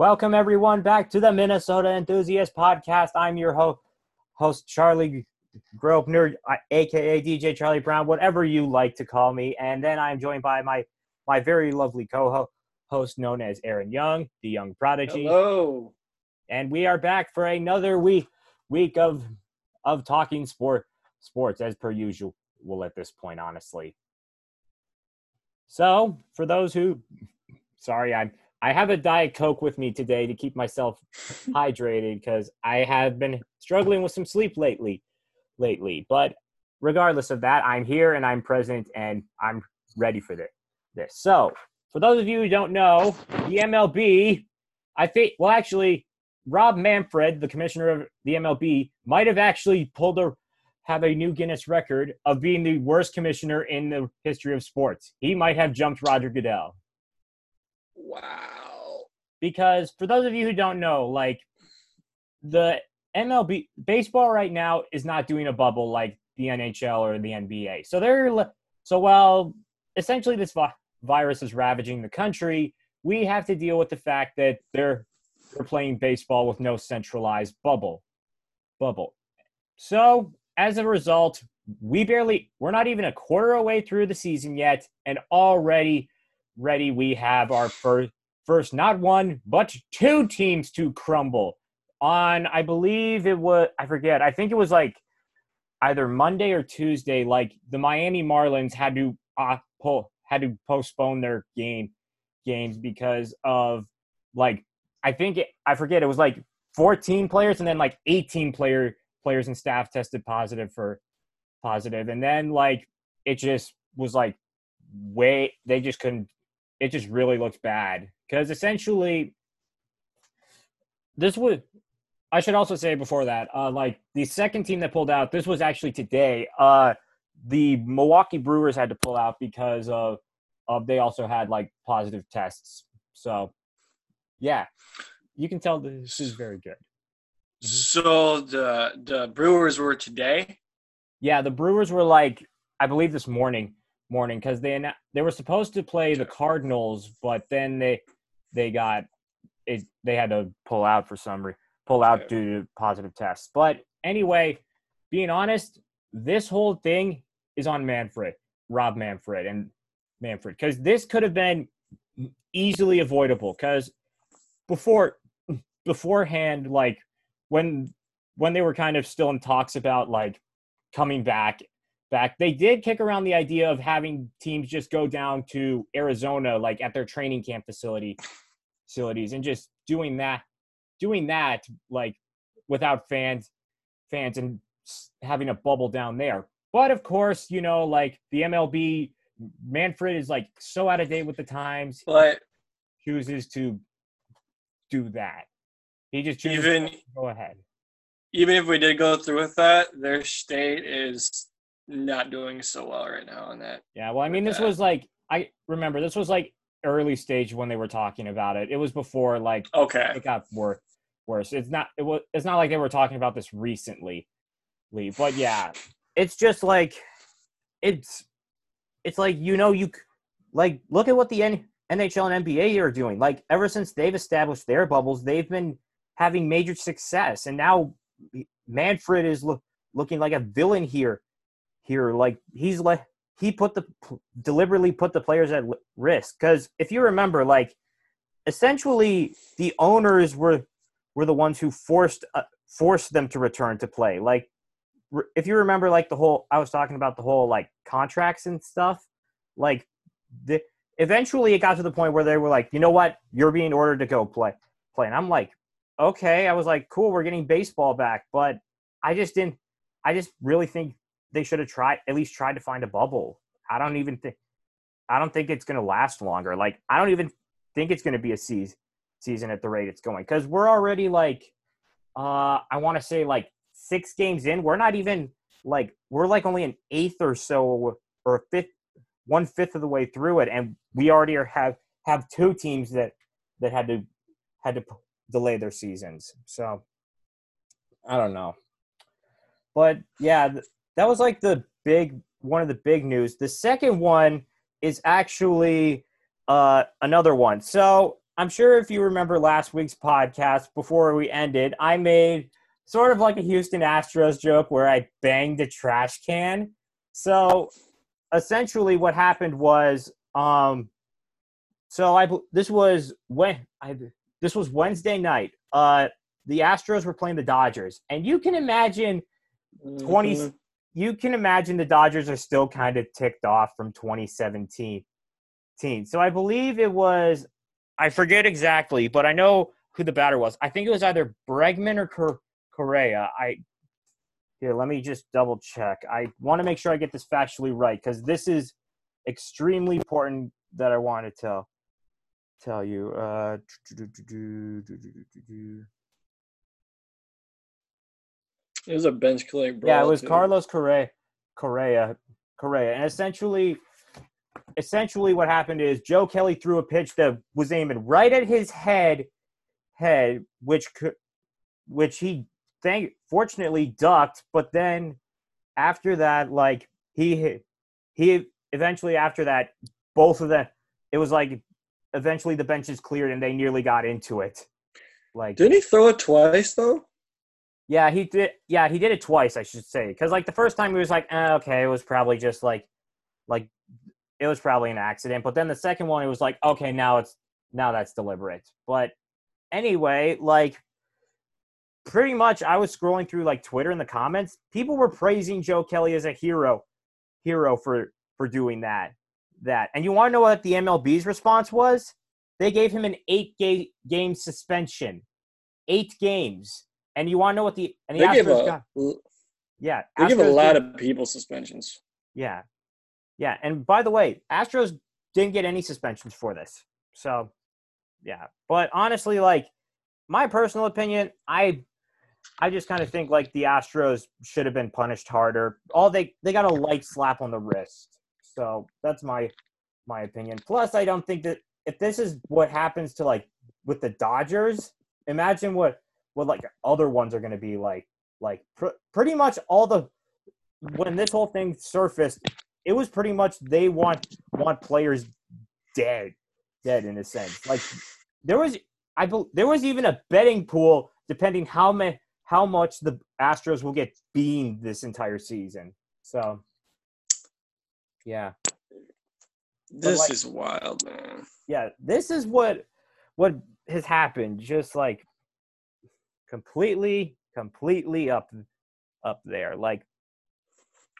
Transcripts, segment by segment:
Welcome, everyone, back to the Minnesota Enthusiast Podcast. I'm your host, Charlie Gropner, a.k.a. DJ Charlie Brown, whatever you like to call me. And then I'm joined by my very lovely co-host known as Aaron Young, the Young Prodigy. Hello. And we are back for another week of talking sports, as per usual at this point, honestly. So, for those who... Sorry, I have a Diet Coke with me today to keep myself hydrated because I have been struggling with some sleep lately. But regardless of that, I'm here and I'm present and I'm ready for this. So for those of you who don't know, the MLB, I think, well, actually, Rob Manfred, the commissioner of the MLB, might have actually have a new Guinness record of being the worst commissioner in the history of sports. He might have jumped Roger Goodell. Wow. Because for those of you who don't know, like, the MLB, baseball right now is not doing a bubble like the NHL or the NBA. So while essentially this virus is ravaging the country, we have to deal with the fact that they're playing baseball with no centralized bubble. So as a result, we're not even a quarter away through the season yet, and already we have our first not one but two teams to crumble on, I believe it was, I forget, I think it was like either Monday or Tuesday, like the Miami Marlins had to postpone their games because of, like, I forget it was like 14 players and then like 18 players and staff tested positive, and then like it just was like they just couldn't. It just really looked bad because essentially I should also say before that, like the second team that pulled out, this was actually today. The Milwaukee Brewers had to pull out because of they also had like positive tests. So yeah, you can tell this is very good. So the Brewers were today? Yeah, the Brewers were like, I believe this morning because they were supposed to play the Cardinals, but then they had to pull out due to positive tests. But anyway, being honest, this whole thing is on Rob Manfred, because this could have been easily avoidable. Because beforehand, like when they were kind of still in talks about like coming back. They did kick around the idea of having teams just go down to Arizona, like at their training camp facilities, and just doing that like without fans and having a bubble down there. But of course, you know, like the MLB, Manfred is like so out of date with the times, but he chooses to do that. He just chooses to go ahead. Even if we did go through with that, their state is not doing so well right now on that. Yeah, well, I mean, this was like, I remember this was like early stage when they were talking about it. It was before, like, okay, it got worse. It's not like they were talking about this recently, but yeah, it's just like, it's like, you know, you like look at what the NHL and NBA are doing. Like ever since they've established their bubbles, they've been having major success, and now Manfred is looking like a villain here. Like he deliberately put the players at risk, because if you remember, like essentially the owners were the ones who forced them to return to play. Like if you remember, like I was talking about the whole like contracts and stuff. Like eventually it got to the point where they were like, you know what, you're being ordered to go play, and I'm like, okay, I was like, cool, we're getting baseball back, but I just really think they should have tried to find a bubble. I don't think it's going to last longer. Like, I don't even think it's going to be a season at the rate it's going. Cause we're already like, I want to say like 6 games in. We're not even like, we're like only an eighth or so, or a fifth, 1/5 of the way through it. And we already have 2 teams that had to delay their seasons. So I don't know, but yeah, that was like one of the big news. The second one is actually another one. So I'm sure if you remember last week's podcast, before we ended, I made sort of like a Houston Astros joke where I banged a trash can. So essentially what happened was, this was Wednesday night. The Astros were playing the Dodgers, and you can imagine you can imagine the Dodgers are still kind of ticked off from 2017. So I believe it was, I forget exactly, but I know who the batter was. I think it was either Bregman or Correa. Here, let me just double check. I want to make sure I get this factually right, because this is extremely important that I want to tell you. It was a bench clearing brawl. Yeah, it was Carlos Correa. And essentially what happened is Joe Kelly threw a pitch that was aimed right at his head, which he fortunately ducked. But then after that, like he eventually after that, both of them, it was like eventually the benches cleared and they nearly got into it. Like, didn't he throw it twice though? Yeah, he did. Yeah, he did it twice, I should say, because like the first time he was like, okay, it was probably just like it was probably an accident. But then the second one, it was like, okay, now that's deliberate. But anyway, like, pretty much I was scrolling through like Twitter in the comments. People were praising Joe Kelly as a hero for doing that. And you want to know what the MLB's response was? They gave him an 8-game suspension. 8 games. And you want to know what the Astros got? Yeah. They give a lot of people suspensions. Yeah. Yeah. And by the way, Astros didn't get any suspensions for this. So, yeah. But honestly, like, my personal opinion, I just kind of think, like, the Astros should have been punished harder. They got a light slap on the wrist. So that's my opinion. Plus, I don't think that if this is what happens to, like, with the Dodgers, imagine what like other ones are going to be like. Like pretty much when this whole thing surfaced, it was pretty much they want players dead in a sense. Like there was even a betting pool depending how much the Astros will get beamed this entire season. So yeah, this is wild, man. Yeah, this is what has happened. Just like completely up there. Like,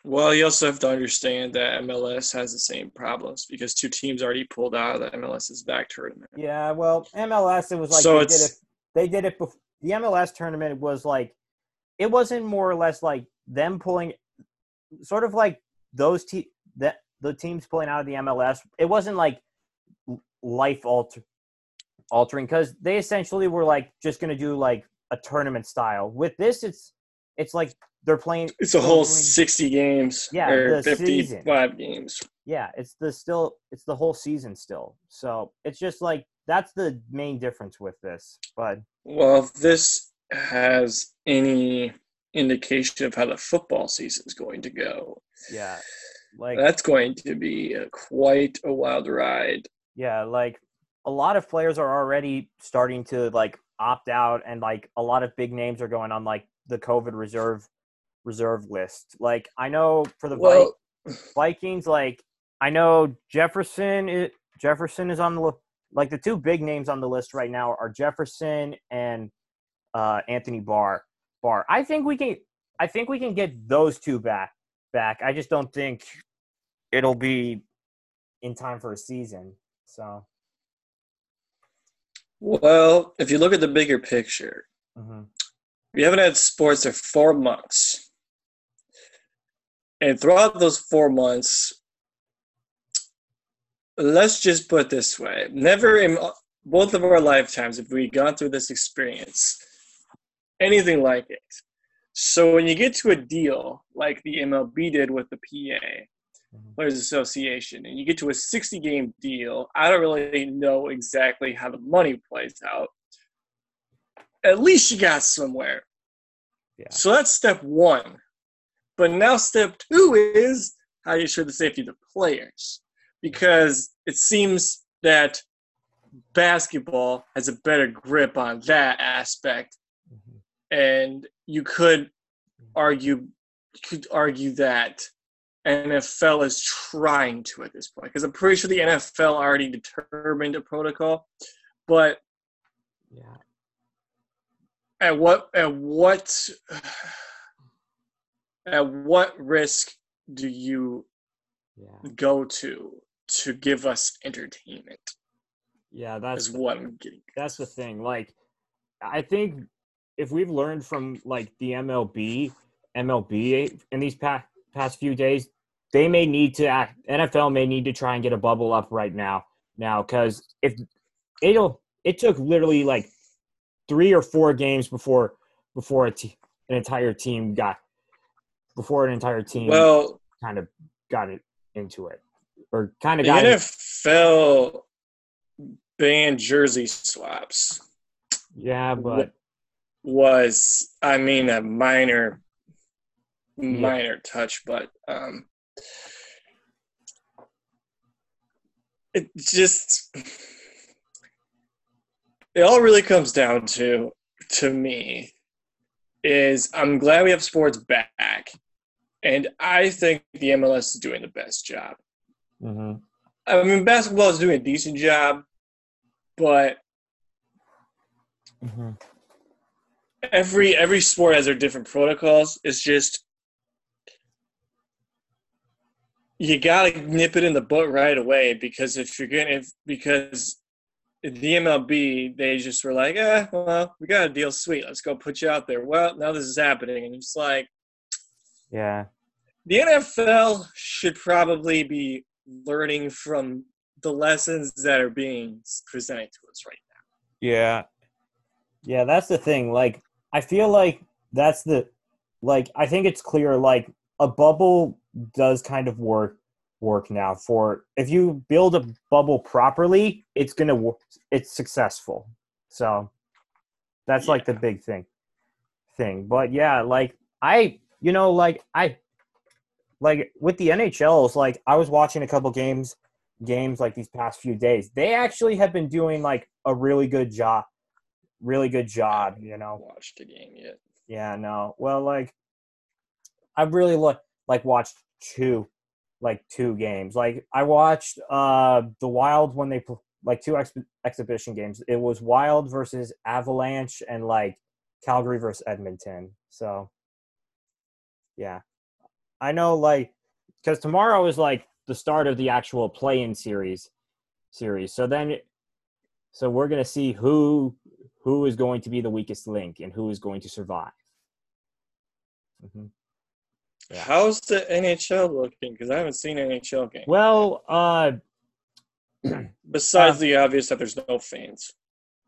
well, you also have to understand that MLS has the same problems because 2 teams already pulled out of the MLS's back tournament. Yeah, well, MLS, it was like they did it before. The MLS tournament was like, it wasn't more or less like them pulling, sort of like those the teams pulling out of the MLS. It wasn't like life altering because they essentially were like just going to do like a tournament style. With this, it's like they're playing. It's a whole 60 games. Yeah, or 55 games. Yeah, it's the whole season still. So it's just like that's the main difference with this. But well, if this has any indication of how the football season is going to go, yeah, like that's going to be quite a wild ride. Yeah, like a lot of players are already starting to like opt out, and like a lot of big names are going on like the COVID reserve list. Like I know for the Vikings, like I know Jefferson is on the like the 2 big names on the list right now are Jefferson and Anthony Barr. I think we can get those 2 back. I just don't think it'll be in time for a season. So. Well, if you look at the bigger picture, we haven't had sports for 4 months. And throughout those 4 months, let's just put it this way. Never in both of our lifetimes have we gone through this experience, anything like it. So when you get to a deal like the MLB did with the PA, Players Association, and you get to a 60-game deal, I don't really know exactly how the money plays out. At least you got somewhere. Yeah. So that's step 1. But now step 2 is how you ensure the safety of the players. Because it seems that basketball has a better grip on that aspect. Mm-hmm. And you could argue that NFL is trying to at this point, because I'm pretty sure the NFL already determined a protocol, but yeah. At what risk do you go to give us entertainment? Yeah, that's what I'm getting. That's the thing. Like, I think if we've learned from like the MLB in these past few days, they may need to NFL may need to try and get a bubble up right now, because if it took literally like 3 or 4 games before an entire team kind of got it into it, or kind of got the NFL banned jersey swaps. Yeah, but a minor touch, but it just it all really comes down to me is I'm glad we have sports back, and I think the MLS is doing the best job. Mm-hmm. I mean, basketball is doing a decent job, but mm-hmm. every sport has their different protocols. It's just you gotta nip it in the butt right away, because because the MLB, they just were like, well, we got a deal, sweet, let's go put you out there. Well, now this is happening, and it's like, yeah, the NFL should probably be learning from the lessons that are being presented to us right now. Yeah, yeah, that's the thing. Like, I feel like that's the, like, I think it's clear, like, a bubble does kind of work now. For if you build a bubble properly, it's gonna work, it's successful. So that's like the big thing. But yeah, like I with the NHLs, like I was watching a couple games like these past few days. They actually have been doing like a really good job, you know. I haven't watched a game yet. Yeah, no. Well, like I've really watched two games. Like I watched the Wild when they like two exhibition games. It was Wild versus Avalanche and like Calgary versus Edmonton. So yeah, I know, like, because tomorrow is like the start of the actual play-in series. So we're gonna see who is going to be the weakest link and who is going to survive. Mm-hmm. Yeah. How's the NHL looking? Because I haven't seen an NHL game. Well, besides the obvious that there's no fans.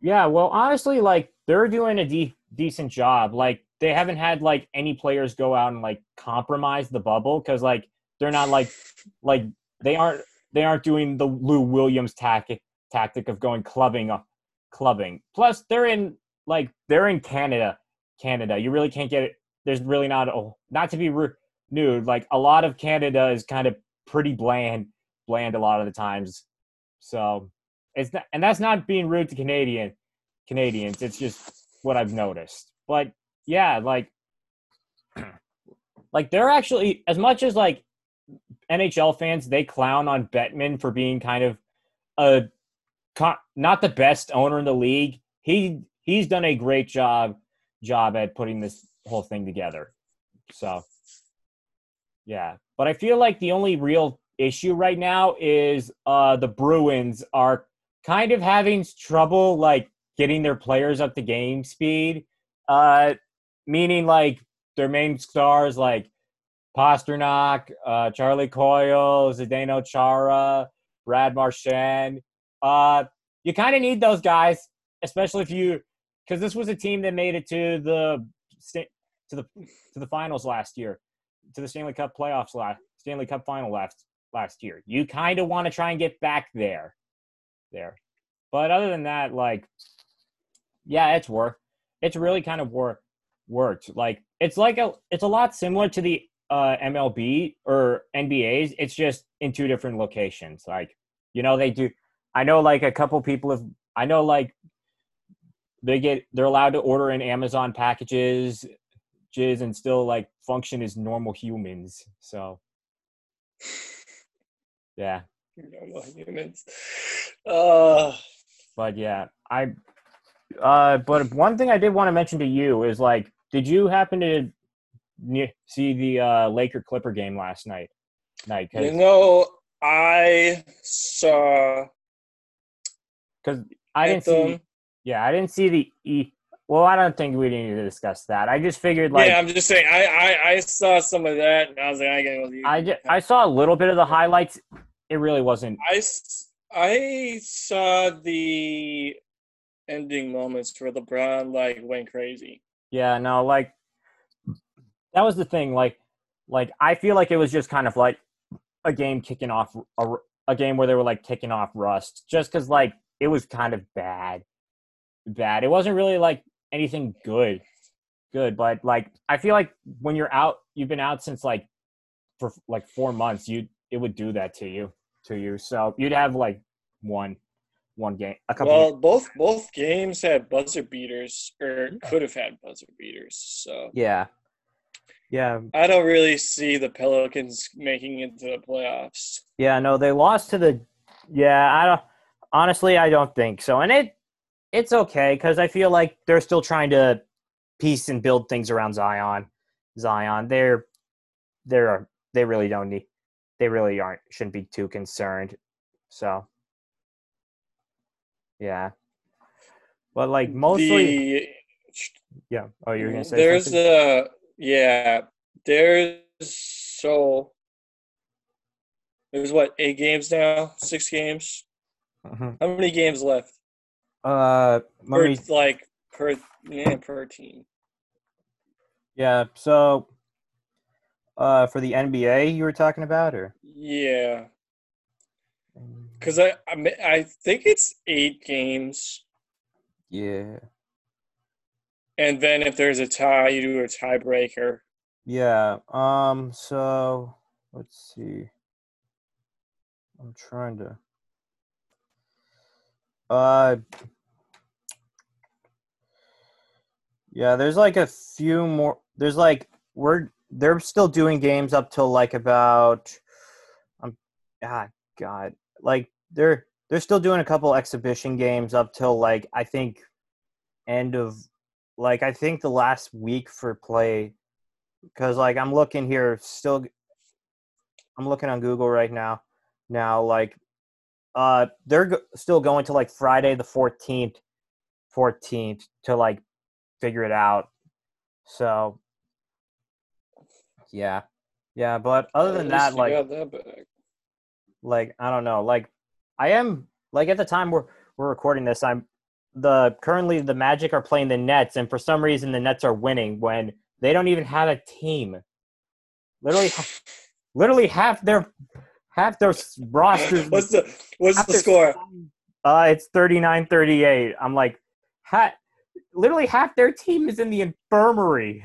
Yeah, well, honestly, like, they're doing a decent job. Like, they haven't had, like, any players go out and, like, compromise the bubble, because, like, they're not, like, they aren't doing the Lou Williams tactic of going clubbing. Plus, they're in Canada. You really can't get it. There's really not to be rude, like a lot of Canada is kind of pretty bland a lot of the times. So it's not, and that's not being rude to Canadians. It's just what I've noticed. But yeah, like they're actually, as much as like NHL fans, they clown on Bettman for being kind of not the best owner in the league. He's done a great job at putting this whole thing together. So yeah, but I feel like the only real issue right now is the Bruins are kind of having trouble like getting their players up to game speed, meaning like their main stars like Pasternak, Charlie Coyle, Zdeno Chara, Brad Marchand. You kind of need those guys, especially if you, because this was a team that made it to the finals last year, to the Stanley Cup final last year. You kind of want to try and get back there. But other than that, like, yeah, it's really kind of worked. Like it's a lot similar to the MLB or NBA's. It's just in two different locations. Like, you know, I know like a couple people have – I know like they're allowed to order in Amazon packages and still like function as normal humans. So, yeah. Normal humans. But yeah, but one thing I did want to mention to you is like, did you happen to see the Laker-Clipper game last night? You know, I saw. Because I didn't see. Yeah, I didn't see the E. Well, I don't think we need to discuss that. I just figured like. Yeah, I'm just saying. I saw some of that, and I was like, I can't believe. I saw a little bit of the highlights. It really wasn't. I saw the ending moments where LeBron like went crazy. Yeah, no, like that was the thing. Like I feel like it was just kind of like a game kicking off a game where they were like kicking off rust, just because like it was kind of bad. It wasn't really like anything good, but like I feel like when you're out, you've been out since like for like 4 months. It would do that to you. So you'd have like one game. A couple. Well, both games had buzzer beaters, or could have had buzzer beaters. So yeah. I don't really see the Pelicans making it to the playoffs. Yeah, no, they lost to the. Yeah, I don't. Honestly, I don't think so. And it's okay because I feel like they're still trying to piece and build things around Zion. They really don't need. They really shouldn't be too concerned. So, yeah. But, like, mostly. Yeah. Oh, you were going to say something? There's what, 8 games now? 6 games? Mm-hmm. How many games left? Per team. Yeah, so. For the NBA you were talking about, or? Yeah. Because I think it's 8 games. Yeah. And then if there's a tie, you do a tiebreaker. Yeah. So, let's see. I'm trying to. Yeah, there's like a few more. There's like we're. They're still doing games up till like about, like they're still doing a couple exhibition games up till like I think end of like I think the last week for play, because like I'm looking here still, I'm looking on Google right now. Now like, they're still going to like Friday the 14th to like figure it out, so. Yeah, but other than that, like I don't know, like I am like at the time we're recording this, currently the Magic are playing the Nets, and for some reason the Nets are winning when they don't even have a team. Literally half their rosters. What's the score? It's 39-38. I'm like, literally half their team is in the infirmary.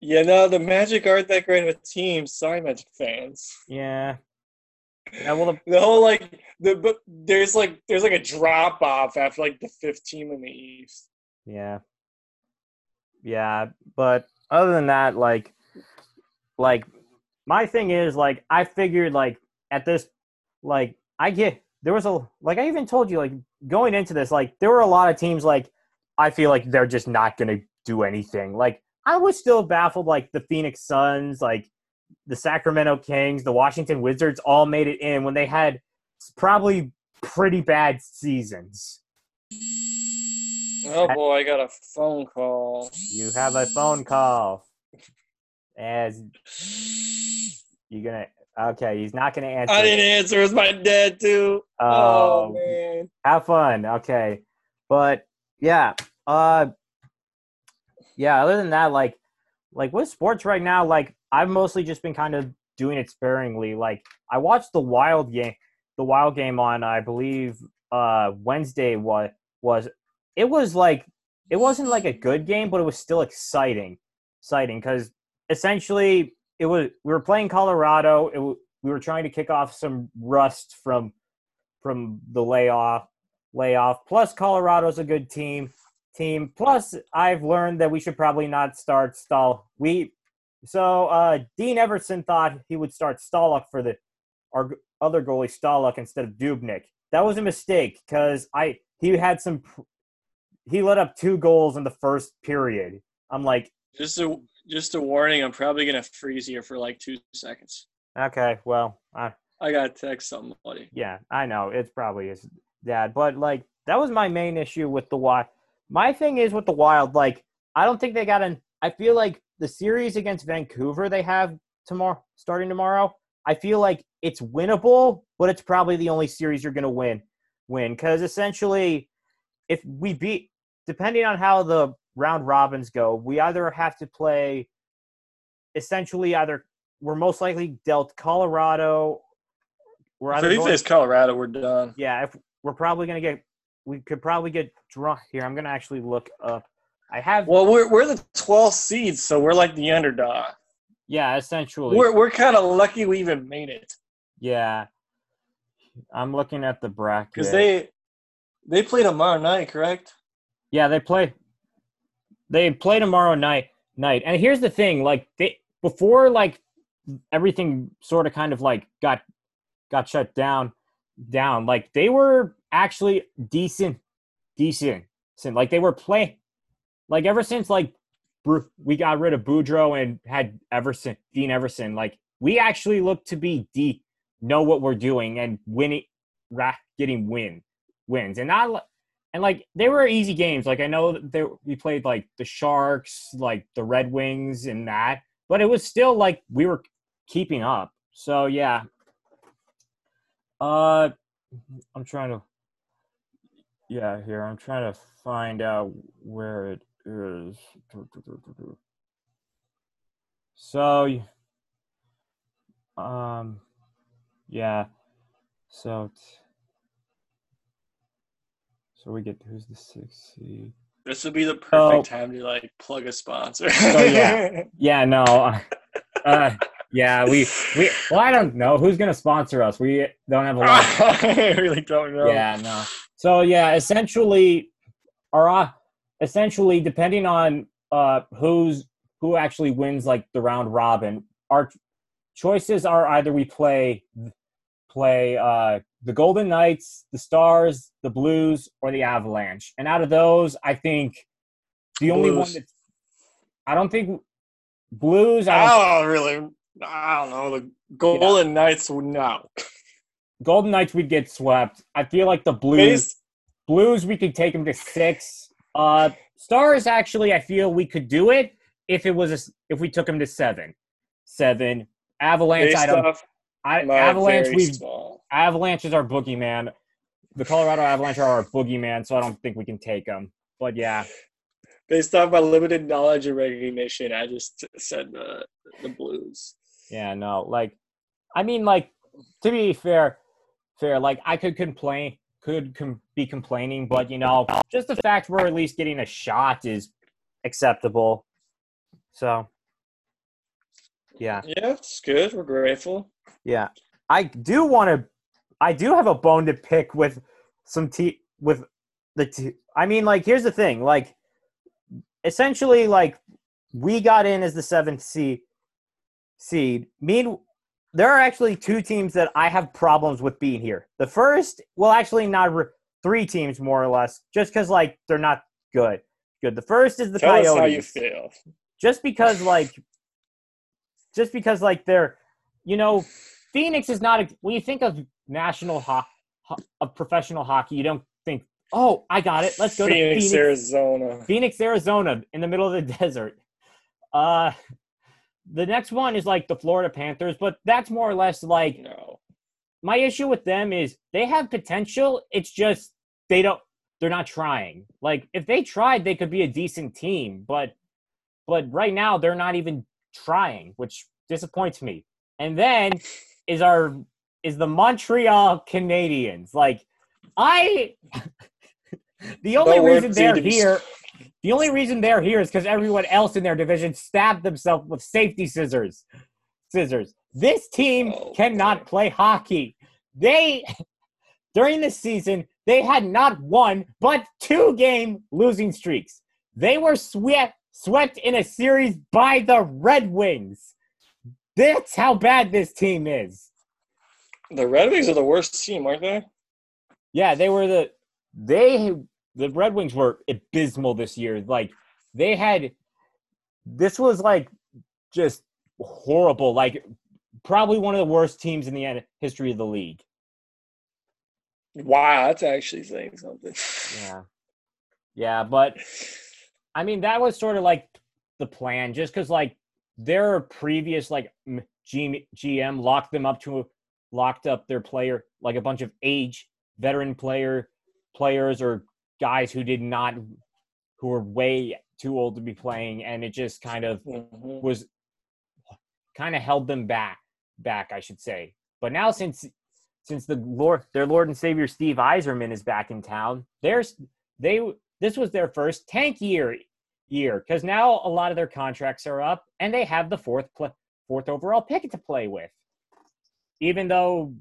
Yeah, no, the Magic aren't that great of a team. Sorry, Magic fans. Yeah, well, there's a drop off after like the fifth team in the East. Yeah, but other than that, like my thing is like I figured like at this like I get there was a like I even told you like going into this like there were a lot of teams like I feel like they're just not gonna do anything like. I was still baffled, like, the Phoenix Suns, like, the Sacramento Kings, the Washington Wizards all made it in when they had probably pretty bad seasons. Oh, boy, I got a phone call. You have a phone call. As you're going to – okay, he's not going to answer. I didn't answer. It's my dad, too. Oh, man. Have fun. Okay. But, yeah, yeah, other than that, like with sports right now, like I've mostly just been kind of doing it sparingly. Like I watched the Wild game on I believe Wednesday it wasn't like a good game, but it was still exciting because essentially we were playing Colorado. we were trying to kick off some rust from the layoff. Plus, Colorado's a good team. Plus, I've learned that we should probably not start Dean Evason thought he would start Stalluck for our other goalie Stalluck instead of Dubnik. That was a mistake because he let up 2 goals in the first period. I'm like, just a warning. I'm probably gonna freeze here for like 2 seconds. Okay, well, I gotta text somebody. Yeah, I know it's probably his dad, but like that was my main issue with the Wild. My thing is with the Wild, like I don't think they got an. I feel like the series against Vancouver they have starting tomorrow. I feel like it's winnable, but it's probably the only series you're gonna win because essentially, if we beat, depending on how the round robins go, we either have to play essentially either we're most likely dealt Colorado. Colorado, we're done. Yeah, if we're probably going to get – we could probably get drunk here. I'm going to actually look up. Well, we're the 12th seed, so we're like the underdog. Yeah, essentially. We're kind of lucky we even made it. Yeah. I'm looking at the bracket. Because they play tomorrow night, correct? Yeah, they play tomorrow night. And here's the thing, like before everything sort of kind of like got shut down. Like they were actually decent. Like they were playing like ever since like we got rid of Boudreau and had Dean Evason. Like we actually look to be know what we're doing and winning, getting wins and like they were easy games. Like I know we played like the Sharks, like the Red Wings, and that, but it was still like we were keeping up. So yeah. I'm trying to find out where it is. So, yeah. So we get who's the 6th seed. This would be the perfect time to like plug a sponsor. So yeah, no. Yeah, we. Well, I don't know who's gonna sponsor us. We don't have a lot. I really don't know. Yeah, no. So yeah, essentially, depending on who actually wins, like the round robin, our choices are either we play the Golden Knights, the Stars, the Blues, or the Avalanche. And out of those, I think the only one that I don't think Blues. I don't know. The Golden Knights would no. Golden Knights we'd get swept. I feel like the Blues we could take them to 6. Stars actually, I feel we could do it if we took them to 7. 7 Avalanche. Avalanche is our boogeyman. The Colorado Avalanche are our boogeyman, so I don't think we can take them. But yeah. Based off my limited knowledge and recognition, I just said the Blues. Yeah, no, like, I mean, like, to be fair, like, I could be complaining, but, you know, just the fact we're at least getting a shot is acceptable. So, yeah. Yeah, it's good. We're grateful. Yeah. I do have a bone to pick with some I mean, like, here's the thing, like, essentially, like, we got in as the 7th seed. There are actually 2 teams that I have problems with being here. The first, 3 teams more or less, just because, like, they're not good. The first is the Coyotes. Tell us how you feel. Just because, like, they're, you know, Phoenix is not – when you think of professional hockey, you don't think – oh, I got it. Let's go to Phoenix, Arizona. Phoenix, Arizona, in the middle of the desert. The next one is like the Florida Panthers, but that's more or less like no. My issue with them is they have potential. It's just they're not trying. Like if they tried, they could be a decent team, but right now they're not even trying, which disappoints me. And then is the Montreal Canadiens. Like the only reason they're here is because everyone else in their division stabbed themselves with safety scissors. This team cannot play hockey. They, during this season, they had not one, but two-game losing streaks. They were swept in a series by the Red Wings. That's how bad this team is. The Red Wings are the worst team, aren't they? Yeah, they were the Red Wings were abysmal this year. Like, they had – this was, like, just horrible. Like, probably one of the worst teams in the history of the league. Wow, that's actually saying something. Yeah. Yeah, but, I mean, that was sort of, like, the plan. Just because, like, their previous, like, GM locked up their player, like, a bunch of veteran players or guys who were way too old to be playing, and it just kind of was kind of held them back, I should say. But now since their Lord and Savior Steve Yzerman is back in town, this was their first tank year because now a lot of their contracts are up and they have the fourth overall pick to play with. Even though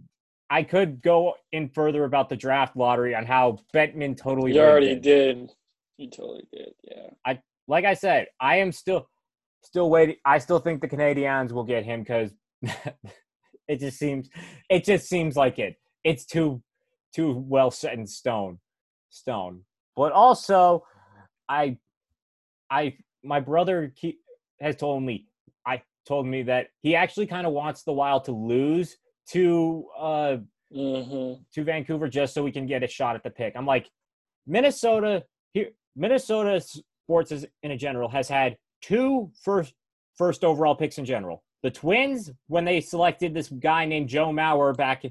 I could go in further about the draft lottery on how Bettman totally. You already did. You totally did. Yeah. Like I said, I am still waiting. I still think the Canadiens will get him because it just seems like it. It's too well set in stone. But also, my brother has told me that he actually kind of wants the Wild to lose to Vancouver just so we can get a shot at the pick. I'm like, Minnesota sports has had two first overall picks in general. The Twins, when they selected this guy named Joe Mauer back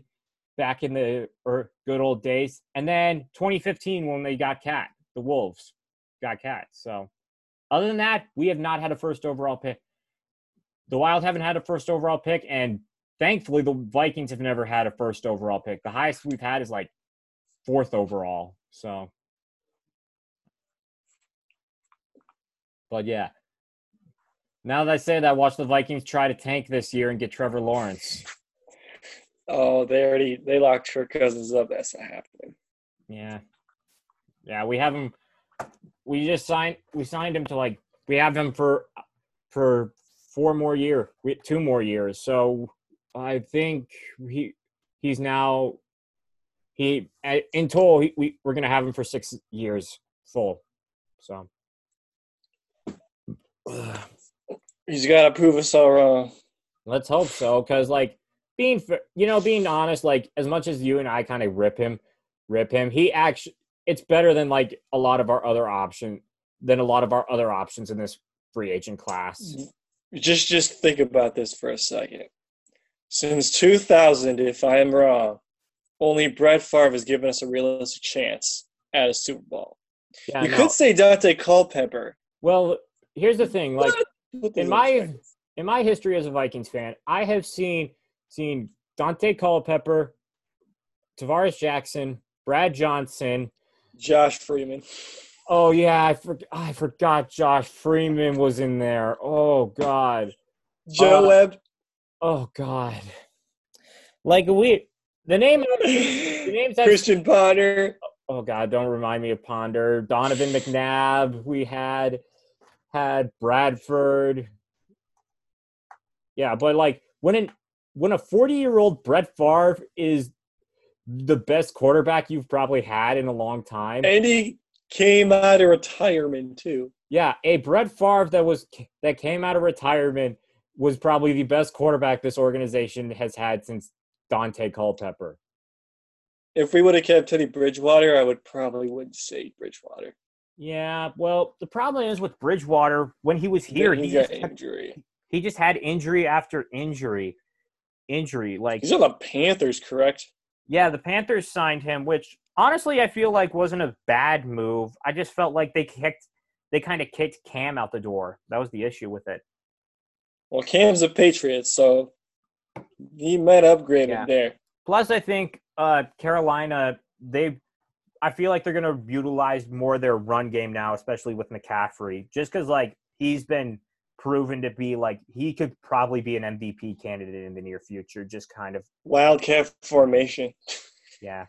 in the good old days, and then 2015 when they got Kat, the Wolves got Kat. So other than that, we have not had a first overall pick. The Wild haven't had a first overall pick, and thankfully, the Vikings have never had a first overall pick. The highest we've had is, like, fourth overall. So, but, yeah. Now that I say that, watch the Vikings try to tank this year and get Trevor Lawrence. Oh, they locked Kirk Cousins up. That's not happening. Yeah. Yeah, we have him – we signed him to, like – we have him for 2 more years. So – I think he's now in total. We're gonna have him for 6 years full. So he's gotta prove us all wrong. Let's hope so, because like being honest, like as much as you and I kind of rip him, he actually it's better than like a lot of our other options in this free agent class. Just think about this for a second. Since 2000, if I am wrong, only Brett Favre has given us a realistic chance at a Super Bowl. Yeah, you could say Dante Culpepper. Well, here's the thing: like in my history as a Vikings fan, I have seen Dante Culpepper, Tavares Jackson, Brad Johnson, Josh Freeman. Oh yeah, I forgot Josh Freeman was in there. Oh God, Joe Webb. Oh God! Like the names Christian Ponder. Oh God! Don't remind me of Ponder. Donovan McNabb. We had Bradford. Yeah, but like when a 40-year-old Brett Favre is the best quarterback you've probably had in a long time, and he came out of retirement too. Yeah, a Brett Favre that came out of retirement was probably the best quarterback this organization has had since Dante Culpepper. If we would have kept Teddy Bridgewater, I wouldn't say Bridgewater. Yeah, well, the problem is with Bridgewater, when he was here, he just had injury after injury. Like he's on the Panthers, correct? Yeah, the Panthers signed him, which honestly I feel like wasn't a bad move. I just felt like they kind of kicked Cam out the door. That was the issue with it. Well, Cam's a Patriot, so he might upgrade it there. Plus, I think Carolina, I feel like they're going to utilize more of their run game now, especially with McCaffrey, just because, like, he's been proven to be like he could probably be an MVP candidate in the near future, just kind of wildcat formation. Yeah.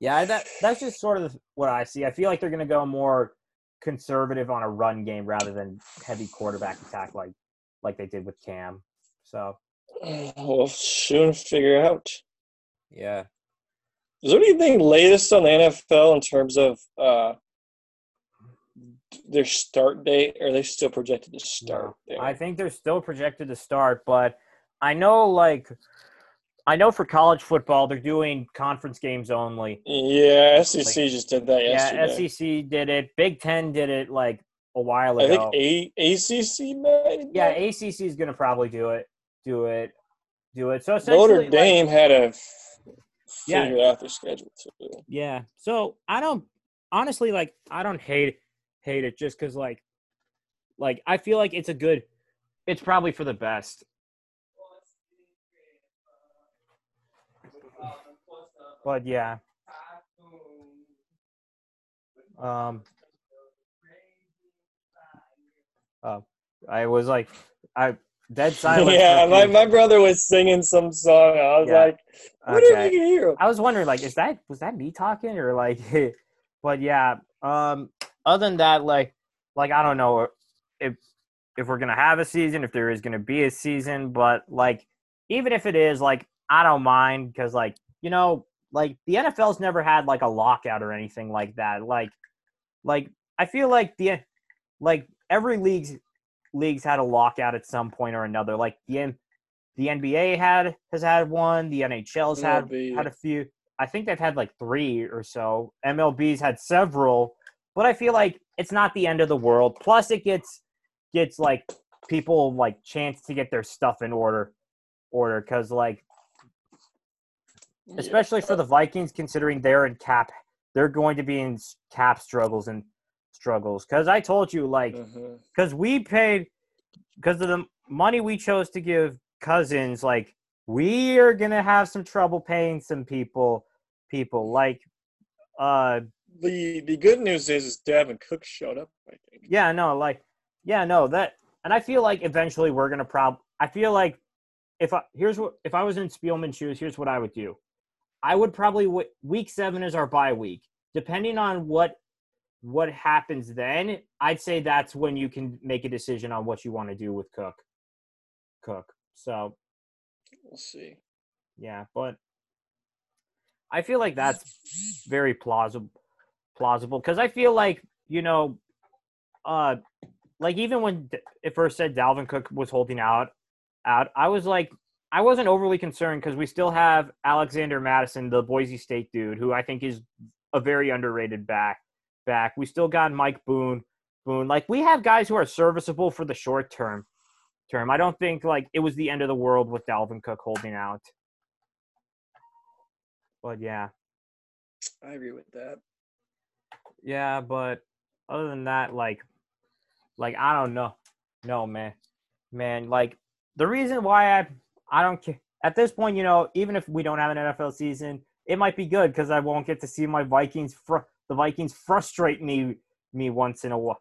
Yeah, that's just sort of what I see. I feel like they're going to go more conservative on a run game rather than heavy quarterback attack like they did with Cam. So we'll soon figure out. Yeah. Is there anything latest on the NFL in terms of their start date? Or are they still projected to start? No, I think they're still projected to start, but I know for college football, they're doing conference games only. Yeah, SEC just did that yesterday. Yeah, SEC did it. Big Ten did it, a while ago. I think ACC might. Yeah, ACC is going to probably do it. So essentially, Notre Dame had to figure out their schedule, too. Yeah. So, I don't – honestly, I don't hate it just because, I feel like it's a good – it's probably for the best. But yeah, I was dead silent. Yeah, my brother was singing some song. I was what did you hear? I was wondering, was that me talking or but yeah. Other than that, I don't know if we're gonna have a season, if there is gonna be a season, but even if it is, I don't mind because the NFL's never had a lockout or anything like that. I feel like the every league's had a lockout at some point or another. The NBA has had one. The NHL's had a few. I think they've had three or so. MLB's had several, but I feel like it's not the end of the world. Plus, it gets people chance to get their stuff in order because especially for the Vikings, considering they're going to be in cap struggles. Because I told you, because we paid, because of the money we chose to give Cousins, we are gonna have some trouble paying some people. The good news is Devin Cook showed up, I think. Yeah, no, and I feel eventually we're gonna I feel like if I was in Spielman's shoes, here's what I would do. I would probably – week 7 is our bye week. Depending on what happens then, I'd say that's when you can make a decision on what you want to do with Cook. So – we'll see. Yeah, but I feel like that's very plausible because I feel even when it first said Dalvin Cook was holding out, I was I wasn't overly concerned because we still have Alexander Madison, the Boise State dude, who I think is a very underrated back. We still got Mike Boone. We have guys who are serviceable for the short term. I don't think it was the end of the world with Dalvin Cook holding out. But yeah. I agree with that. Yeah, but other than that, I don't know. No, man, the reason why I don't care at this point, even if we don't have an NFL season, it might be good because I won't get to see my Vikings. The Vikings frustrate me once in a while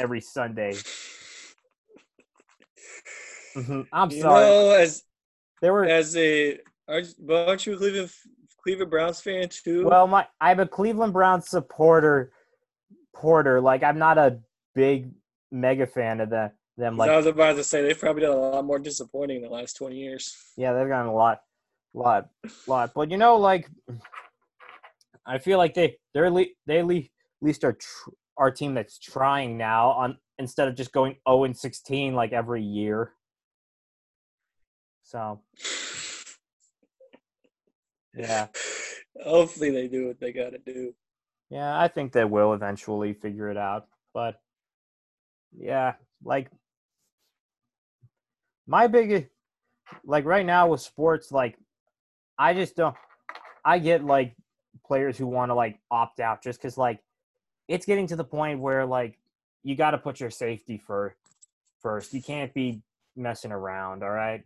every Sunday. Mm-hmm. I'm sorry. Aren't you a Cleveland Browns fan too? Well, I'm a Cleveland Browns supporter. I'm not a big mega fan of that. Them, I was about to say they've probably done a lot more disappointing in the last 20 years. Yeah, they've gotten a lot. But I feel like they at least are our team that's trying now on instead of just going 0-16 every year. So yeah, hopefully they do what they got to do. Yeah, I think they will eventually figure it out. But yeah, my biggest right now with sports, I just don't – I get, players who want to, opt out just because, it's getting to the point where, you got to put your safety first. You can't be messing around, all right?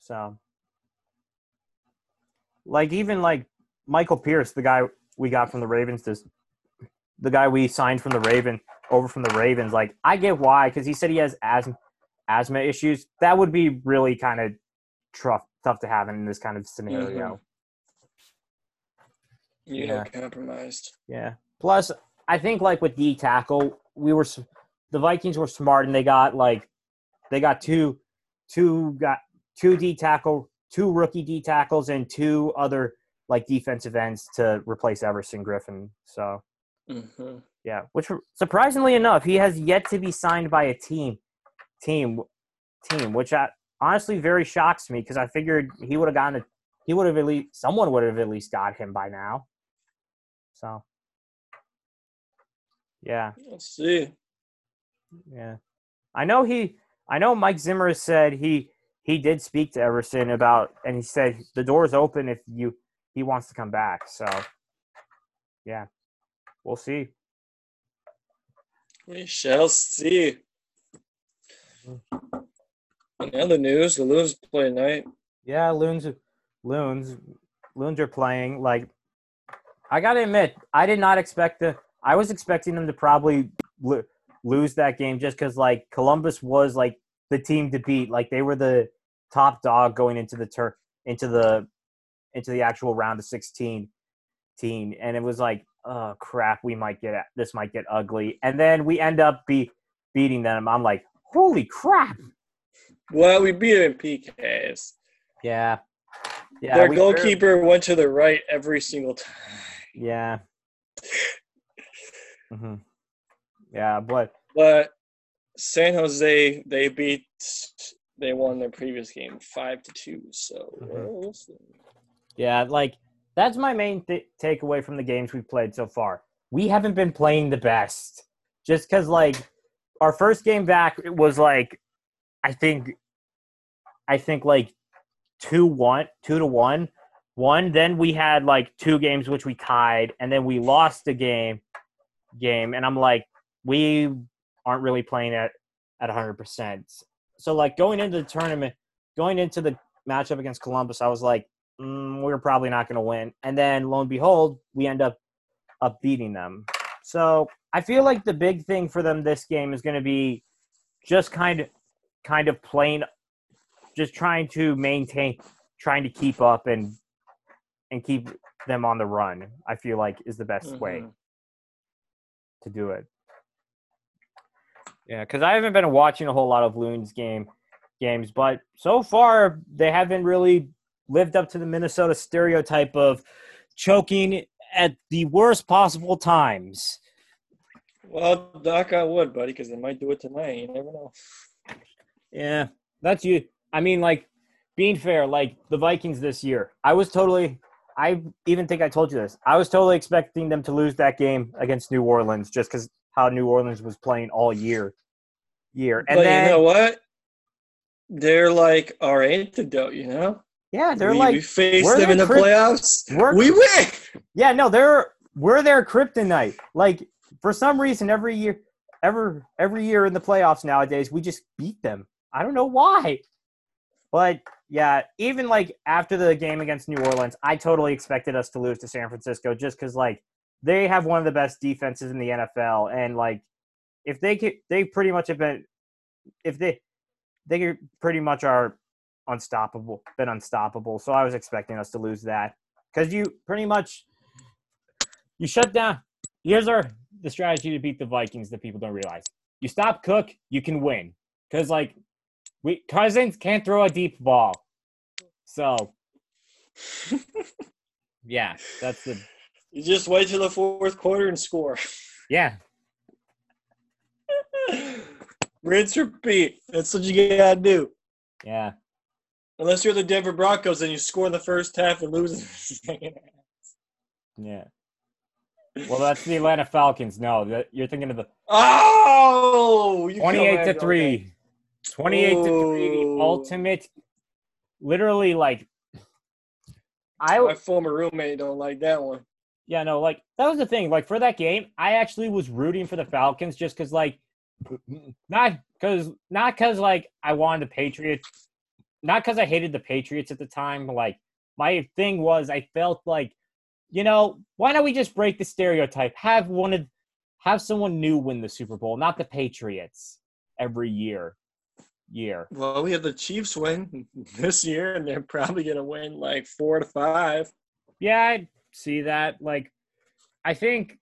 So, even, Michael Pierce, the guy we signed from the Ravens over from the Ravens, like, I get why, because he said he has asthma issues. That would be really kind of tough to have in this kind of scenario. Mm-hmm. Compromised. Yeah. Plus, I think, like, with the tackle, the Vikings were smart, and they got two D tackle, two rookie D tackles, and two other like defensive ends to replace Everson Griffin. So, mm-hmm. Yeah, which surprisingly enough, he has yet to be signed by a team, which honestly very shocks me because I figured someone would have at least got him by now. So, yeah, let's see. Yeah, I know Mike Zimmer said he did speak to Everson about, and he said the door's open if he wants to come back. So, yeah, we'll see. We shall see. In other news, the Loons play tonight. Yeah, Loons are playing. Like, I gotta admit, I was expecting them to probably lose that game just because, like, Columbus was, like, the team to beat. Like, they were the top dog going into the into the actual round of 16, and it was like, oh crap, this might get ugly, and then we end up beating them. I'm like, holy crap! Well, we beat them in PKs. Yeah. Their goalkeeper went to the right every single time. Yeah. Mm-hmm. Yeah, but San Jose they won their previous game 5-2. So yeah, like that's my main takeaway from the games we've played so far. We haven't been playing the best, just because like our first game back it was like I think like 2-1. Then we had like two games which we tied, and then we lost the game, and I'm like, we aren't really playing at 100%. So, like, going into the matchup against Columbus, I was like, we're probably not going to win. And then, lo and behold, we end up beating them. So, I feel like the big thing for them this game is going to be just kind of playing, just trying to maintain, trying to keep up and keep them on the run, I feel like is the best way to do it. Yeah, because I haven't been watching a whole lot of Loons games, but so far they haven't really lived up to the Minnesota stereotype of choking at the worst possible times. Well, knock on wood, buddy, because they might do it tonight. You never know. Yeah, that's you. I mean, like, being fair, like the Vikings this year, I even think I told you this. I was totally expecting them to lose that game against New Orleans just because how New Orleans was playing all year. And but then, you know what? They're like our antidote, you know? Yeah, they're we face them in the playoffs. We win! Yeah, no, we're their kryptonite. Like, for some reason, every year in the playoffs nowadays, we just beat them. I don't know why. But, yeah, even, like, after the game against New Orleans, I totally expected us to lose to San Francisco just because, like, they have one of the best defenses in the NFL, and like, if they could, they pretty much have been, if they pretty much are unstoppable, been unstoppable. So I was expecting us to lose that because you shut down. Here's the strategy to beat the Vikings that people don't realize: you stop Cook, you can win because like Cousins can't throw a deep ball. So yeah, that's the. You just wait till the fourth quarter and score. Yeah. Rinse, repeat. That's what you gotta do. Yeah. Unless you're the Denver Broncos and you score the first half and lose the second half. Yeah. Well, that's the Atlanta Falcons. No, you're thinking of the. Oh! 28-3. 28-3. Ultimate. Literally, like. My former roommate don't like that one. Yeah, no, like, that was the thing. Like, for that game, I actually was rooting for the Falcons just because, like, not because I wanted the Patriots. Not because I hated the Patriots at the time. But, like, my thing was I felt like, you know, why don't we just break the stereotype? Have one of have someone new win the Super Bowl, not the Patriots every year. Well, we had the Chiefs win this year, and they're probably going to win like 4 to 5. Yeah, I see that. Like, I think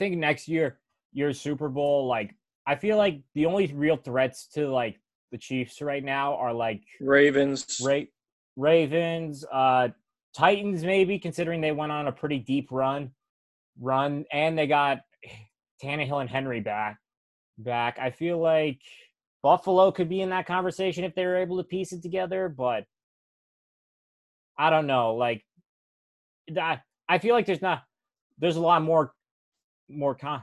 next year, your Super Bowl, like, I feel like the only real threats to, like, the Chiefs right now are, like, Ravens, Titans maybe, considering they went on a pretty deep run, and they got Tannehill and Henry back. I feel like Buffalo could be in that conversation if they were able to piece it together, but I don't know. Like, I feel like there's a lot more,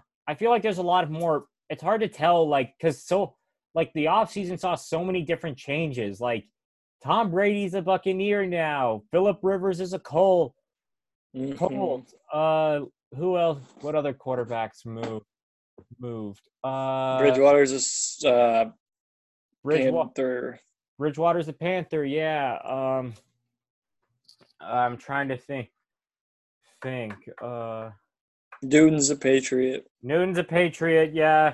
it's hard to tell, like, because so, like, the offseason saw so many different changes. Like, Tom Brady's a Buccaneer now. Philip Rivers is a Colt. Mm-hmm. Who else? What other quarterbacks moved? Bridgewater's a Panther. Bridgewater's a Panther, yeah. I'm trying to think. Newton's a Patriot. Yeah.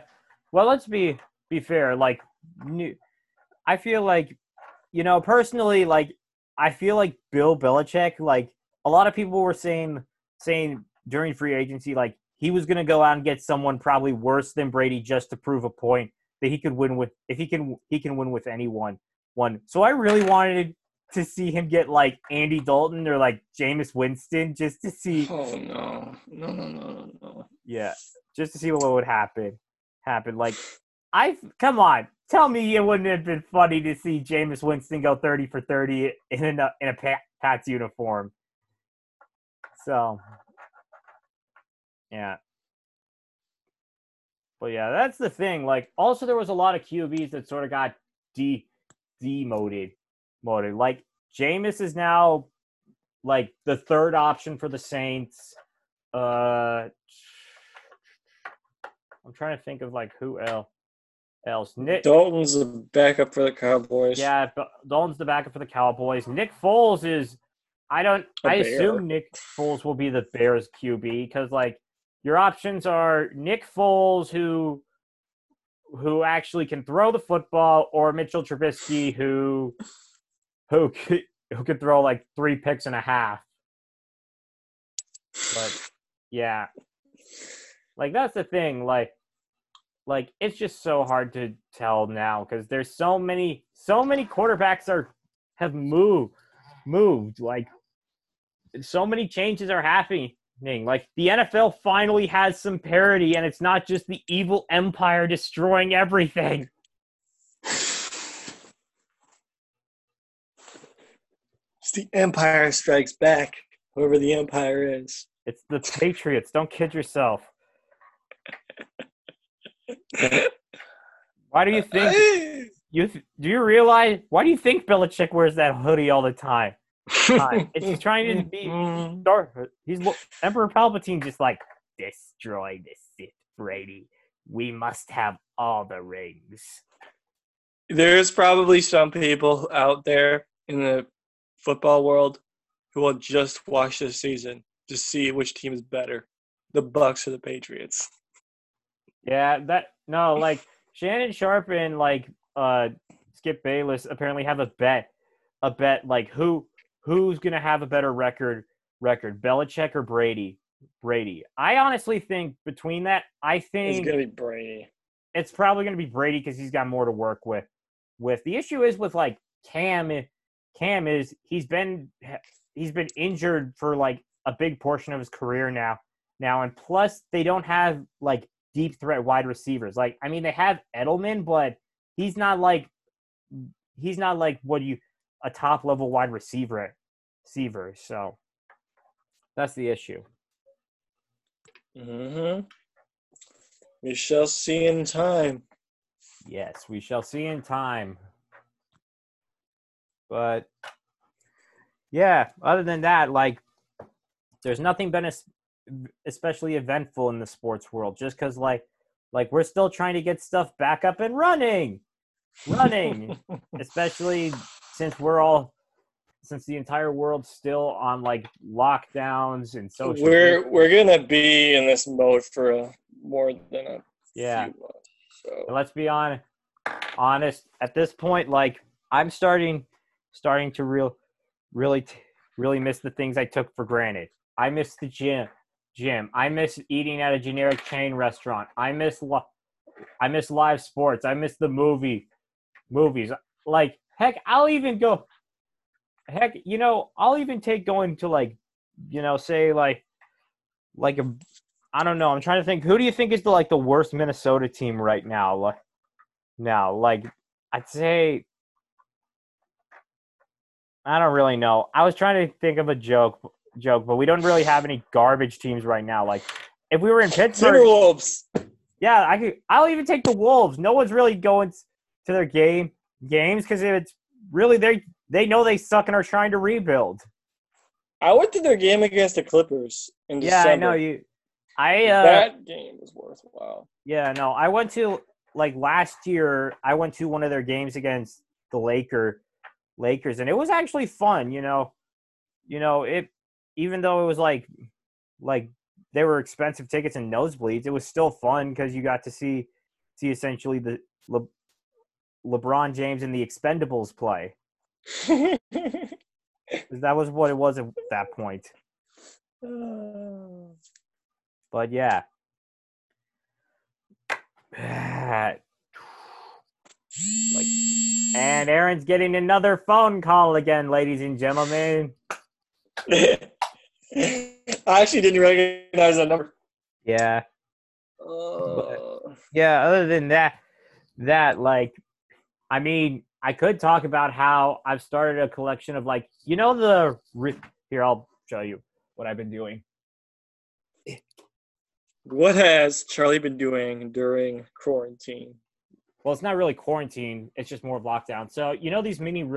Well, let's be fair. Like, I feel like, you know, personally, like, I feel like Bill Belichick, like, a lot of people were saying during free agency, like, he was going to go out and get someone probably worse than Brady just to prove a point that he could win with. If he can win with anyone. So I really wanted to see him get, like, Andy Dalton or, like, Jameis Winston just to see. Oh, no. No. Yeah, just to see what would happen. Like, come on. Tell me it wouldn't have been funny to see Jameis Winston go 30 for 30 in a Pats uniform. So, yeah. But, yeah, that's the thing. Like, also there was a lot of QBs that sort of got demoted. Like, Jameis is now, like, the third option for the Saints. I'm trying to think of, like, who else. Dalton's the backup for the Cowboys. Yeah, Dalton's the backup for the Cowboys. Nick Foles is – I assume Nick Foles will be the Bears QB because, like, your options are Nick Foles who actually can throw the football, or Mitchell Trubisky who could throw, like, 3.5 picks. But, yeah. Like, that's the thing. Like it's just so hard to tell now because there's so many quarterbacks have moved. Like, so many changes are happening. Like, the NFL finally has some parity, and it's not just the evil empire destroying everything. The Empire Strikes Back, whoever the Empire is. It's the Patriots. Don't kid yourself. Why do you think why do you think Belichick wears that hoodie all the time? It's trying to be dark. He's Emperor Palpatine, just like, destroy the Sith, Brady. We must have all the rings. There's probably some people out there in the football world who will just watch this season to see which team is better, the Bucks or the Patriots. Yeah, like, Shannon Sharpe and, like, Skip Bayless apparently have a bet like who's gonna have a better record, Belichick or Brady. I honestly think between that, it's gonna be Brady. It's probably gonna be Brady because he's got more to work with. The issue is with, like, Cam is he's been injured for, like, a big portion of his career now, and plus they don't have, like, deep threat wide receivers. Like, I mean, they have Edelman, but he's not like a top level wide receiver. So that's the issue. Mm-hmm. We shall see in time. Yes, we shall see in time. But, yeah, other than that, like, there's nothing been especially eventful in the sports world just because, like we're still trying to get stuff back up and running, especially since since the entire world's still on like lockdowns and social we're gonna be in this mode for more than a few months. So. And let's be honest at this point. Like I'm starting to really miss the things I took for granted. I miss the gym. I miss eating at a generic chain restaurant. I miss live sports. I miss the movies. Like heck, I'll even take going to I don't know. I'm trying to think. Who do you think is the worst Minnesota team right now? I'd say I don't really know. I was trying to think of a joke, but we don't really have any garbage teams right now. Like if we were in Pittsburgh, Timberwolves. Yeah, I'll even take the Wolves. No one's really going to their games because it's really they know they suck and are trying to rebuild. I went to their game against the Clippers in December. Yeah, I know you. That game was worthwhile. Yeah, no, I went to last year. I went to one of their games against the Lakers, and it was actually fun. You know it. Even though it was like they were expensive tickets and nosebleeds, it was still fun because you got to see essentially the LeBron James and the Expendables play. That was what it was at that point. But yeah. And Aaron's getting another phone call again, ladies and gentlemen. I actually didn't recognize that number. Yeah. Yeah, other than that, I mean, I could talk about how I've started a collection of here, I'll show you what I've been doing. What has Charlie been doing during quarantine? Well, it's not really quarantine. It's just more of lockdown. So, these mini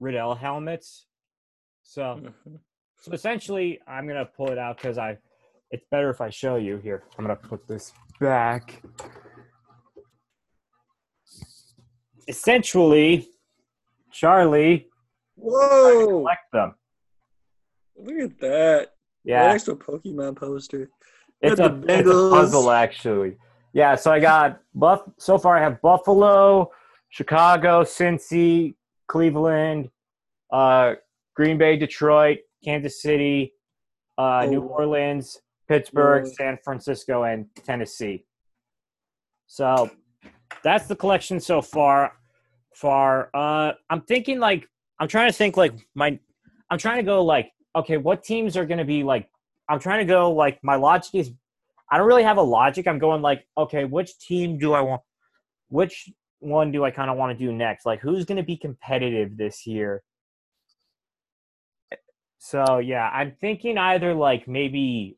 Riddell helmets? So, so essentially, I'm going to pull it out because it's better if I show you. Here, I'm going to put this back. Essentially, Charlie, whoa, collect them. Look at that. Yeah. Next to a Pokemon poster. It's a puzzle, actually. Yeah, so I got so far I have Buffalo, Chicago, Cincy, Cleveland, Green Bay, Detroit, Kansas City, New Orleans, Pittsburgh, San Francisco, and Tennessee. So that's the collection so far. What teams are going to be my logic is I don't really have a logic. I'm going which team do I want? Which one do I kind of want to do next? Who's going to be competitive this year? So, yeah, I'm thinking either maybe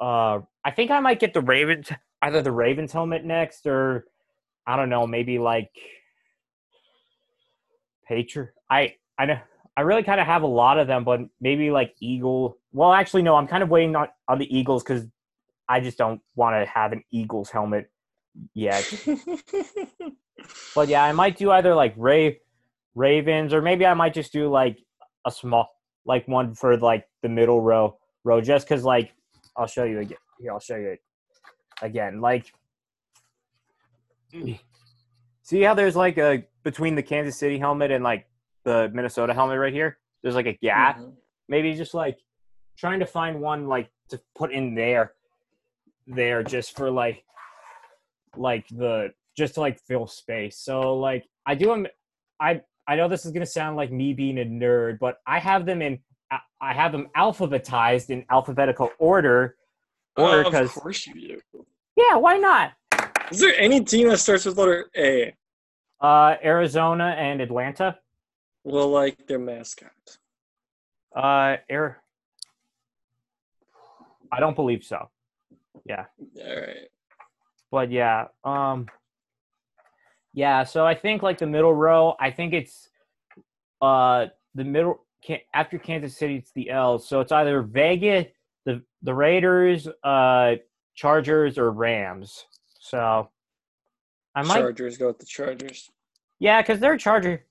I think I might get the Ravens, either the Ravens helmet next or I don't know, maybe Patriot. I know. I really kind of have a lot of them, but maybe Eagle. Well, actually, no, I'm kind of waiting on the Eagles because I just don't want to have an Eagles helmet yet. But, yeah, I might do either Ravens or maybe I might just do a small one for the middle row just because I'll show you again. Here, I'll show you it again. See how there's a between the Kansas City helmet and the Minnesota helmet right here, there's a gap. Mm-hmm. Maybe just trying to find one to put in there just for the just to fill space. So I do them. I know this is gonna sound like me being a nerd, but I have them alphabetized in alphabetical order because of course you do. Yeah, why not? Is there any team that starts with letter A? Arizona and Atlanta. Well, their mascot. I don't believe so. Yeah. All right. But yeah, yeah. So I think the middle row. I think it's the middle after Kansas City. It's the L's. So it's either Vegas, the Raiders, Chargers, or Rams. So I might Chargers go with the Chargers. Yeah, because they're Charger.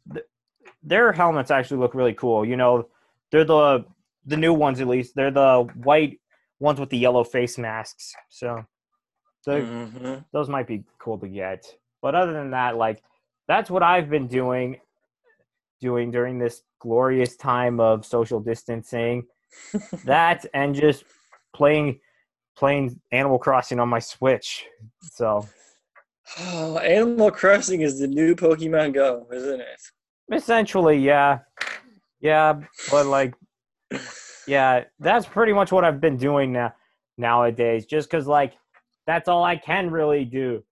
their helmets actually look really cool. You know, they're the new ones, at least. They're the white ones with the yellow face masks. So those might be cool to get. But other than that, like, that's what I've been doing during this glorious time of social distancing. That and just playing Animal Crossing on my Switch. So Animal Crossing is the new Pokemon Go, isn't it? Essentially, yeah. Yeah, but like yeah, that's pretty much what I've been doing nowadays, just because like that's all I can really do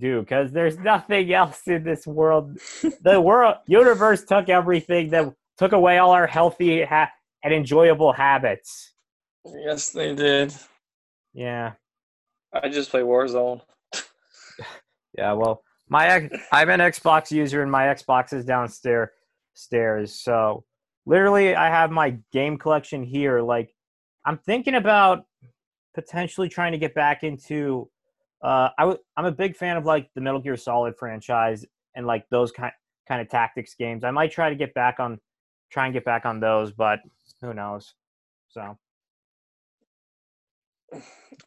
because there's nothing else in this world. The universe took everything, that took away all our healthy and enjoyable habits. Yes, they did. Yeah. I just play Warzone. Yeah, well, I'm an Xbox user and my Xbox is downstairs. So literally I have my game collection here. Like I'm thinking about potentially trying to get back into I'm a big fan of like the Metal Gear Solid franchise and like those kind of tactics games. I might try and get back on those, but who knows. So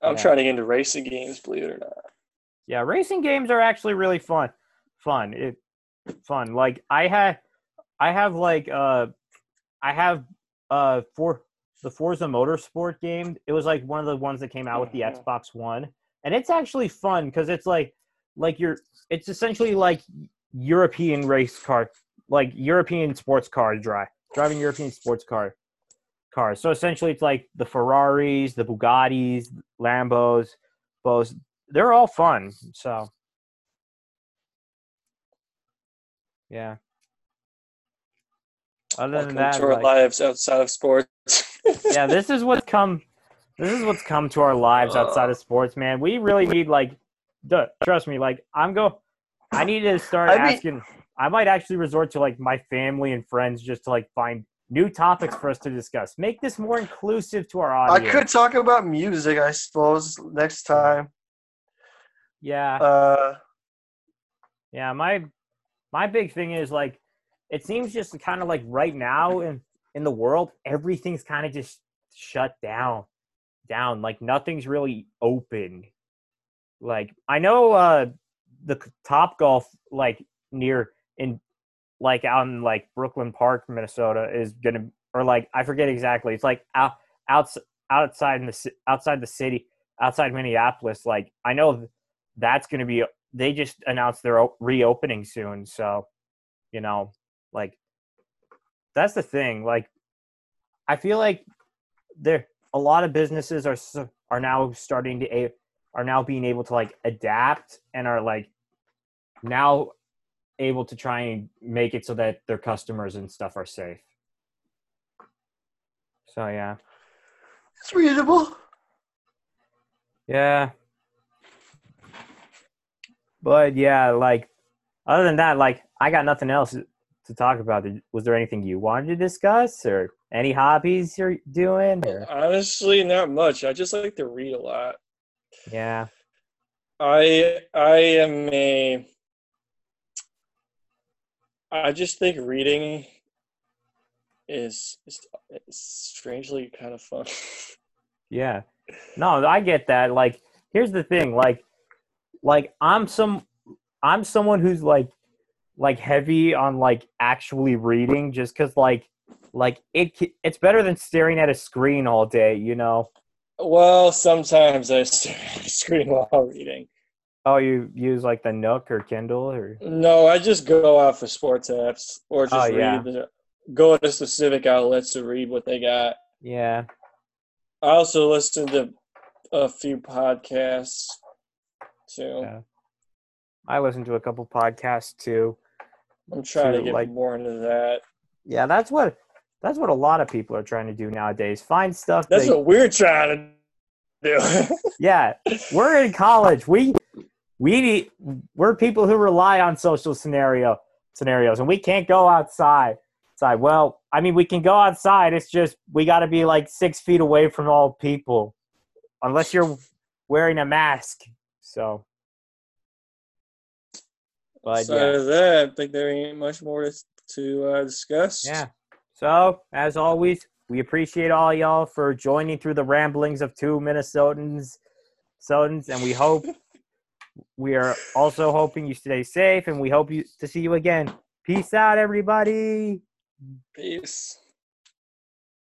I'm trying to get into racing games, believe it or not. Yeah, racing games are actually really fun. Like I have for the Forza Motorsport game. It was like one of the ones that came out with the Xbox One, and it's actually fun because it's it's essentially like European race car, like European sports car driving European sports cars. So essentially, it's like the Ferraris, the Bugattis, Lambos, Bose. They're all fun. So, yeah. Other than that, our lives outside of sports. Yeah, this is what's come to our lives outside of sports, man. We really need trust me. Like I need to start asking. I might actually resort to like my family and friends just to like find new topics for us to discuss. Make this more inclusive to our audience. I could talk about music, I suppose, next time. Yeah. Yeah. My big thing is like, it seems just kind of like right now in the world, everything's kind of just shut down. Like nothing's really open. Like I know the Topgolf like near in like out in like Brooklyn Park, Minnesota is gonna, or like I forget exactly. It's like outside the city, outside Minneapolis. Like I know that's gonna be. They just announced they're reopening soon, so you know. Like, that's the thing. Like, I feel like a lot of businesses are now being able to like adapt and are like now able to try and make it so that their customers and stuff are safe. So yeah, it's reasonable. Yeah, but yeah, like other than that, like I got nothing else to talk about. Was there anything you wanted to discuss or any hobbies you're doing? Or? Honestly, not much. I just like to read a lot. Yeah. I just think reading is strangely kind of fun. Yeah. No, I get that. Like, here's the thing. Like I'm someone who's like heavy on like actually reading just because like it's better than staring at a screen all day, you know. Well, sometimes I stare at a screen while reading. Oh, you use like the Nook or Kindle or? No, I just go out for sports apps or just go to specific outlets to read what they got. Yeah. I also listen to a few podcasts too. Yeah. I listen to a couple podcasts too. I'm trying to get more into that. Yeah, that's what a lot of people are trying to do nowadays. Find stuff. That's what we're trying to do. Yeah, we're in college. We're people who rely on social scenarios, and we can't go outside. Well, I mean, we can go outside. It's just we got to be like 6 feet away from all people, unless you're wearing a mask. So. But, yeah. That, I think there ain't much more to to discuss. Yeah. So, as always, we appreciate all y'all for joining through the ramblings of two Minnesotans, and we hope we are also hoping you stay safe, and we hope to see you again. Peace out, everybody. Peace.